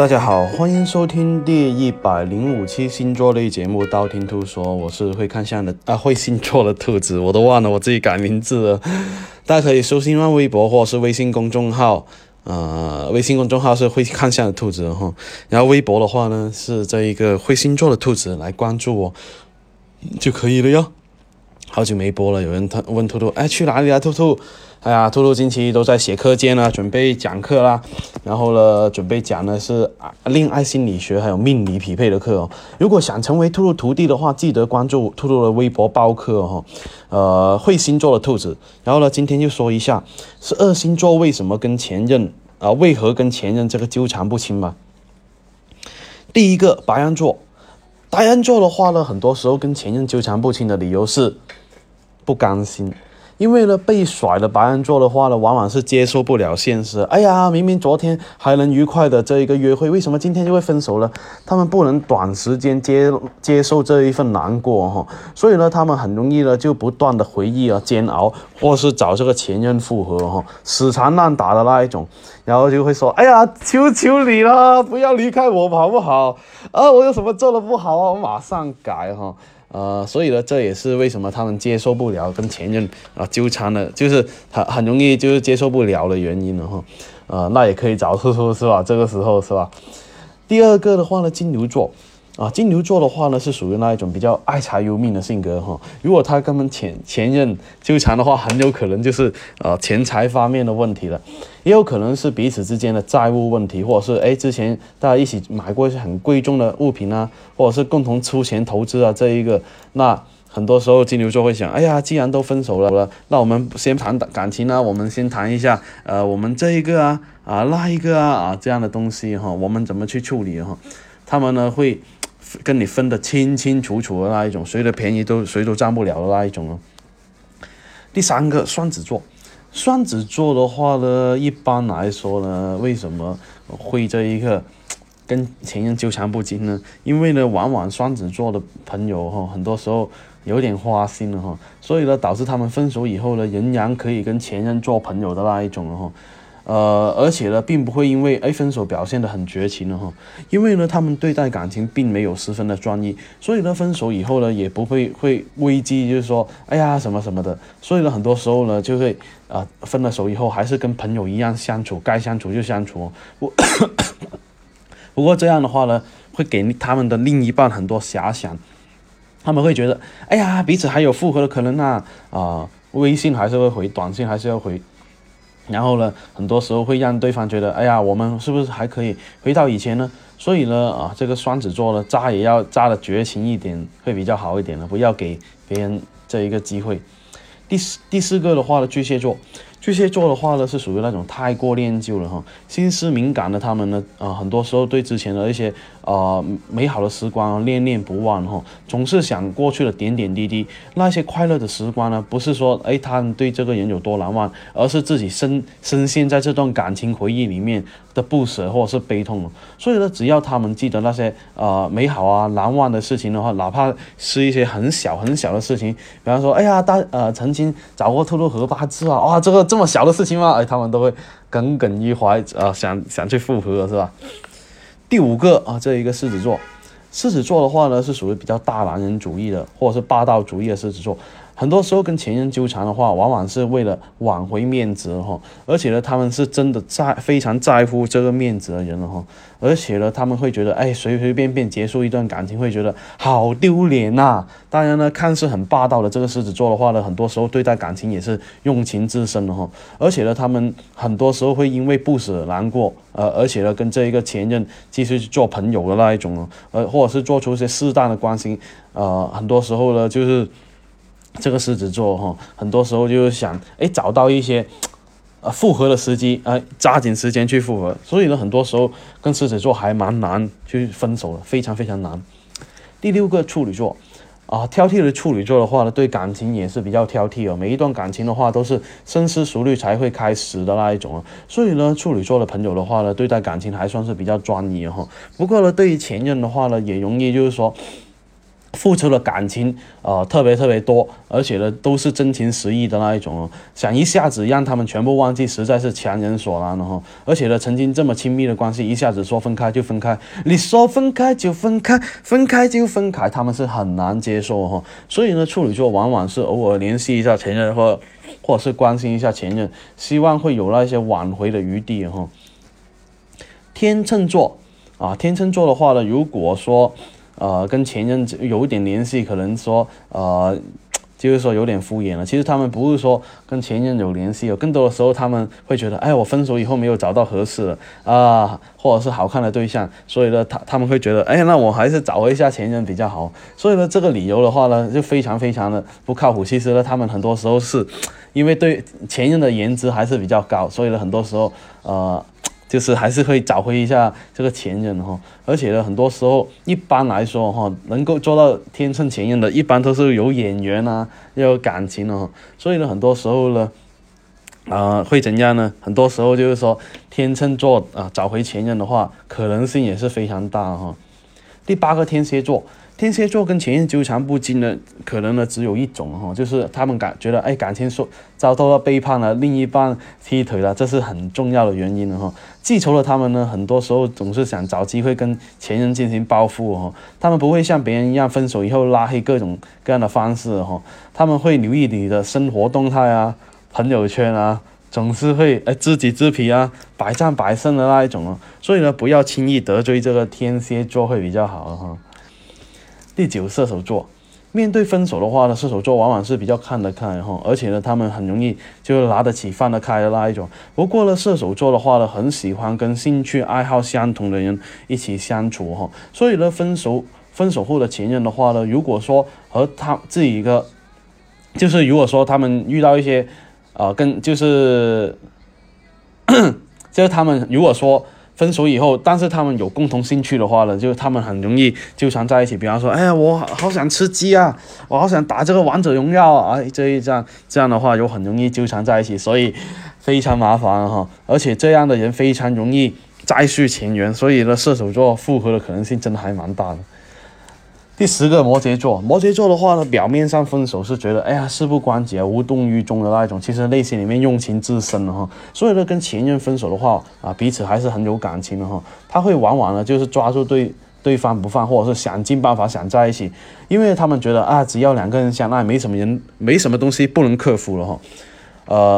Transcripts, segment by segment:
大家好，欢迎收听第105期星座类节目《道听途说》，我是会看相的会星座的兔子，我都忘了我自己改名字了。大家可以搜新浪微博或是微信公众号，微信公众号是会看相的兔子哈，然后微博的话呢是这一个会星座的兔子，来关注我就可以了哟。好久没播了，有人问兔兔，去哪里啊？兔兔，兔兔近期都在写课间啦，准备讲课啦，然后呢，准备讲的是恋爱心理学还有命理匹配的课哦。如果想成为兔兔徒弟的话，记得关注兔兔的微博包课哦。会星座的兔子，然后呢，今天就说一下12星座为何跟前任这个纠缠不清吧。第一个白羊座，白羊座的话呢，很多时候跟前任纠缠不清的理由是不甘心，因为呢被甩的白羊座的话呢，往往是接受不了现实。明明昨天还能愉快的这一个约会，为什么今天就会分手了？他们不能短时间接受这一份难过哈，所以呢，他们很容易呢就不断的回忆啊、煎熬，或是找这个前任复合哈，死缠烂打的那一种，然后就会说，求求你了，不要离开我好不好？我有什么做的不好啊？我马上改哈。所以呢，这也是为什么他们接受不了跟前任纠缠的，就是很容易就是接受不了的原因了哈。那也可以找出是吧？这个时候是吧？第二个的话呢，金牛座。金牛座的话呢，是属于那一种比较爱财如命的性格哈。如果他跟前任纠缠的话，很有可能就是钱财方面的问题了，也有可能是彼此之间的债务问题，或者是之前大家一起买过一些很贵重的物品啊，或者是共同出钱投资啊这一个。那很多时候金牛座会想，既然都分手了，那我们先谈感情啊，我们先谈一下我们这一个那一个这样的东西哈，我们怎么去处理哈？他们呢会跟你分得清清楚楚的那一种，谁的便宜都谁都占不了的那一种哦。第三个双子座，双子座的话呢，一般来说呢，为什么会这一个跟前任纠缠不清呢？因为呢，往往双子座的朋友哈，很多时候有点花心了哈，所以呢，导致他们分手以后呢，仍然可以跟前任做朋友的那一种哈。而且呢，并不会因为分手表现得很绝情了哈，因为呢，他们对待感情并没有十分的专一，所以呢，分手以后呢，也不会危机，就是说，什么什么的，所以呢，很多时候呢，就会分了手以后还是跟朋友一样相处，该相处就相处。不过这样的话呢，会给他们的另一半很多遐想，他们会觉得，彼此还有复合的可能啊，微信还是会回，短信还是要回。然后呢，很多时候会让对方觉得，我们是不是还可以回到以前呢？所以呢，这个双子座呢，渣也要渣的绝情一点，会比较好一点了，不要给别人这一个机会。第四个的话呢，巨蟹座。巨蟹座的话呢，是属于那种太过恋旧了哈，心思敏感的他们呢，很多时候对之前的一些美好的时光恋恋不忘哈，总是想过去的点点滴滴，那些快乐的时光呢，不是说他们对这个人有多难忘，而是自己深陷在这段感情回忆里面的不舍或者是悲痛。所以呢，只要他们记得那些美好难忘的事情的话，哪怕是一些很小很小的事情，比方说曾经找过兔兔和八字这么小的事情吗？他们都会耿耿于怀，想去复合是吧？第五个这一个狮子座，狮子座的话呢是属于比较大男人主义的，或者是霸道主义的狮子座。很多时候跟前任纠缠的话，往往是为了挽回面子哈，而且呢，他们是真的非常在乎这个面子的人哈，而且呢，他们会觉得随随便便结束一段感情，会觉得好丢脸呐。当然呢，看似很霸道的这个狮子座的话呢，很多时候对待感情也是用情至深的哈，而且呢，他们很多时候会因为不舍难过，而且呢，跟这一个前任继续做朋友的那一种哦，或者是做出一些适当的关心，很多时候呢就是。这个狮子座哈，很多时候就是想找到一些复合的时机，抓紧时间去复合。所以呢，很多时候跟狮子座还蛮难去分手的，非常非常难。第六个处女座挑剔的处女座的话呢，对感情也是比较挑剔哦。每一段感情的话都是深思熟虑才会开始的那一种啊。所以呢，处女座的朋友的话呢，对待感情还算是比较专一哈。不过呢，对于前任的话呢，也容易就是说。付出的感情特别多，而且呢都是真情实意的那一种哦，想一下子让他们全部忘记实在是强人所难哦。而且呢曾经这么亲密的关系一下子说分开就分开，你说分开就分开，分开就分开，他们是很难接受哦。所以呢处女座往往是偶尔联系一下前任或者是关心一下前任，希望会有那些挽回的余地哦。天秤座啊，天秤座的话呢，如果说跟前任有点联系，可能说就是说有点敷衍了。其实他们不是说跟前任有联系，更多的时候他们会觉得，哎，我分手以后没有找到合适的或者是好看的对象，所以呢他们会觉得，哎，那我还是找一下前任比较好。所以呢这个理由的话呢就非常的不靠谱。其实呢他们很多时候是因为对前任的颜值还是比较高，所以呢很多时候就是还是会找回一下这个前任哦。而且呢很多时候一般来说哦，能够做到天秤前任的一般都是有眼缘啊，要有感情哦。所以呢很多时候呢会怎样呢？很多时候就是说天秤座找回前任的话可能性也是非常大哦。第八个天蝎座，天蝎座跟前任纠缠不清呢，可能呢只有一种哦，就是他们觉得，哎，感情遭到了背叛了，另一半劈腿了，这是很重要的原因哦。记仇的他们呢，很多时候总是想找机会跟前任进行报复哦。他们不会像别人一样分手以后拉黑各种各样的方式哦，他们会留意你的生活动态啊、朋友圈啊，总是会知己知彼啊，百战百胜的那一种哦。所以呢，不要轻易得罪这个天蝎座会比较好哦。第九，射手座，面对分手的话呢，射手座往往是比较看得开哈，而且呢，他们很容易就拿得起放得开的那一种。不过呢，射手座的话呢，很喜欢跟兴趣爱好相同的人一起相处哈，所以呢，分手后的前任的话呢，如果说和他自己一个，就是如果说他们遇到一些他们如果说分手以后，但是他们有共同兴趣的话呢，就他们很容易纠缠在一起。比方说，哎呀，我好想吃鸡啊，我好想打这个王者荣耀啊，这样的话就很容易纠缠在一起，所以非常麻烦哈。而且这样的人非常容易再续前缘，所以呢，射手座复合的可能性真的还蛮大的。第十个，摩羯座，摩羯座的话呢，表面上分手是觉得，哎呀，事不关己啊，无动于衷的那一种，其实内心里面用情至深的哈。所以呢，跟前任分手的话啊，彼此还是很有感情的哈。他会往往呢，就是抓住对方不放，或者是想尽办法想在一起，因为他们觉得啊，只要两个人相爱，没什么东西不能克服了哈。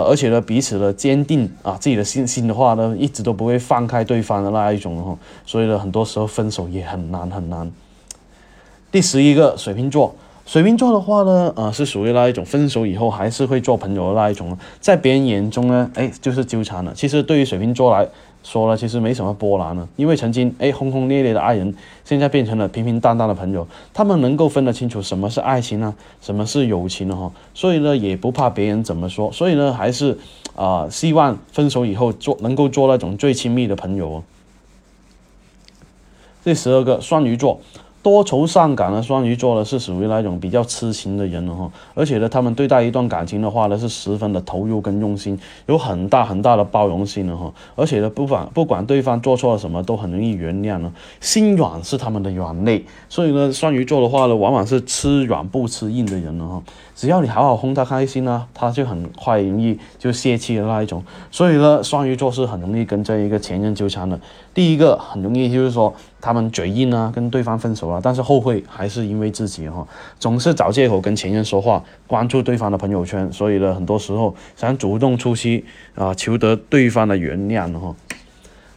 而且呢，彼此的坚定啊，自己的信心的话呢，一直都不会放开对方的那一种哈。所以呢，很多时候分手也很难。第11个，水瓶座，水瓶座的话呢，是属于那一种分手以后还是会做朋友的那一种，在别人眼中呢，哎，就是纠缠了。其实对于水瓶座来说呢，其实没什么波澜了，因为曾经轰轰烈烈的爱人，现在变成了平平淡淡的朋友。他们能够分得清楚什么是爱情啊，什么是友情哦，所以呢，也不怕别人怎么说。所以呢，还是希望分手以后能够做那种最亲密的朋友哦。第12个，双鱼座。多愁善感的双鱼座呢，是属于那种比较痴情的人哦，而且呢，他们对待一段感情的话呢，是十分的投入跟用心，有很大的包容性哦，而且呢，不管对方做错了什么，都很容易原谅了。心软是他们的软肋，所以呢，双鱼座的话呢，往往是吃软不吃硬的人哦，只要你好好哄他开心啊，他就很快容易就泄气的那一种。所以呢，双鱼座是很容易跟这一个前任纠缠的。第一个很容易就是说他们嘴硬啊，跟对方分手了，但是后悔还是因为自己哈，总是找借口跟前任说话，关注对方的朋友圈，所以呢，很多时候想主动出击求得对方的原谅哈。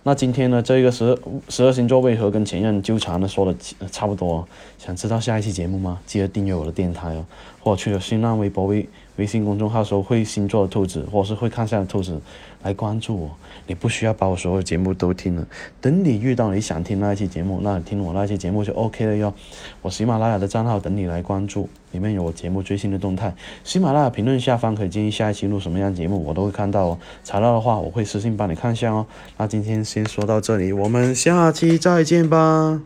那今天呢，这个十二星座为何跟前任纠缠的说的差不多，想知道下一期节目吗？记得订阅我的电台哦，或去了新浪微博、微信公众号搜“会星座的兔子”或是“会看相的兔子”来关注我。你不需要把我所有节目都听了，等你遇到你想听那一期节目，那你听我那一期节目就 OK 了哟。我喜马拉雅的账号等你来关注，里面有我节目最新的动态。喜马拉雅评论下方可以建议下一期录什么样节目，我都会看到哦。查到的话，我会私信帮你看一下哦。那今天先说到这里，我们下期再见吧。